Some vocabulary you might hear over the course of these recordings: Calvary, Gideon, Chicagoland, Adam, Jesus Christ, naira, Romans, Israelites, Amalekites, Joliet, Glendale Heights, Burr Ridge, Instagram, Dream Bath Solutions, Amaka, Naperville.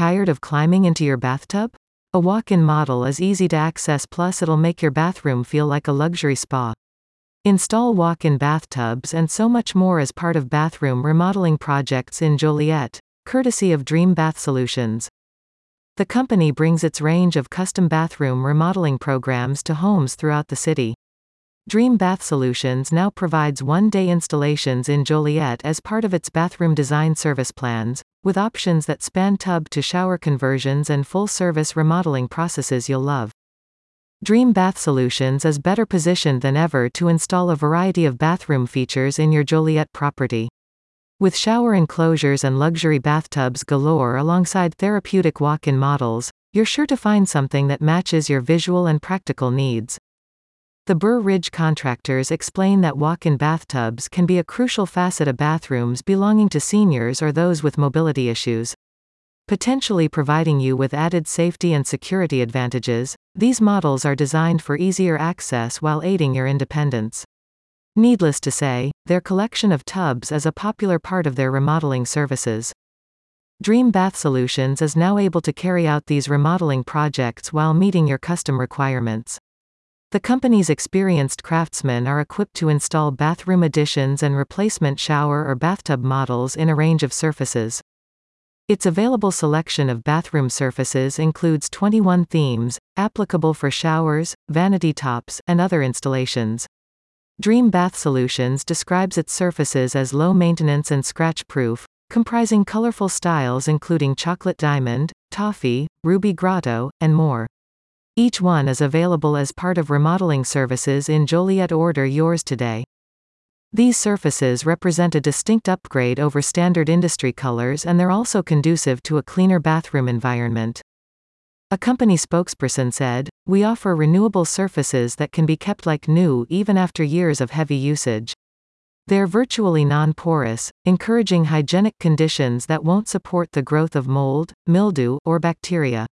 Tired of climbing into your bathtub? A walk-in model is easy to access, plus it'll make your bathroom feel like a luxury spa. Install walk-in bathtubs and so much more as part of bathroom remodeling projects in Joliet, courtesy of Dream Bath Solutions. The company brings its range of custom bathroom remodeling programs to homes throughout the city. Dream Bath Solutions now provides one-day installations in Joliet as part of its bathroom design service plans, with options that span tub-to-shower conversions and full-service remodeling processes you'll love. Dream Bath Solutions is better positioned than ever to install a variety of bathroom features in your Joliet property. With shower enclosures and luxury bathtubs galore alongside therapeutic walk-in models, you're sure to find something that matches your visual and practical needs. The Burr Ridge contractors explain that walk-in bathtubs can be a crucial facet of bathrooms belonging to seniors or those with mobility issues. Potentially providing you with added safety and security advantages, these models are designed for easier access while aiding your independence. Needless to say, their collection of tubs is a popular part of their remodeling services. Dream Bath Solutions is now able to carry out these remodeling projects while meeting your custom requirements. The company's experienced craftsmen are equipped to install bathroom additions and replacement shower or bathtub models in a range of surfaces. Its available selection of bathroom surfaces includes 21 themes, applicable for showers, vanity tops, and other installations. Dream Bath Solutions describes its surfaces as low maintenance and scratch-proof, comprising colorful styles including chocolate diamond, toffee, ruby grotto, and more. Each one is available as part of remodeling services in Joliet. Order yours today. These surfaces represent a distinct upgrade over standard industry colors, and they're also conducive to a cleaner bathroom environment. A company spokesperson said, "We offer renewable surfaces that can be kept like new even after years of heavy usage. They're virtually non-porous, encouraging hygienic conditions that won't support the growth of mold, mildew, or bacteria.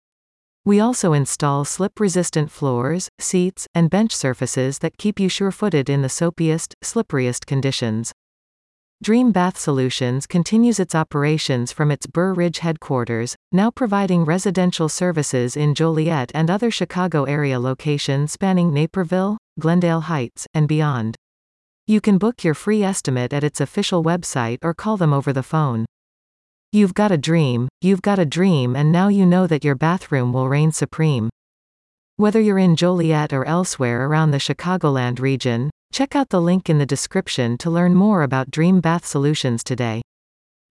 We also install slip-resistant floors, seats, and bench surfaces that keep you sure-footed in the soapiest, slipperiest conditions." Dream Bath Solutions continues its operations from its Burr Ridge headquarters, now providing residential services in Joliet and other Chicago area locations spanning Naperville, Glendale Heights, and beyond. You can book your free estimate at its official website or call them over the phone. You've got a dream, and now you know that your bathroom will reign supreme. Whether you're in Joliet or elsewhere around the Chicagoland region, check out the link in the description to learn more about Dream Bath Solutions today.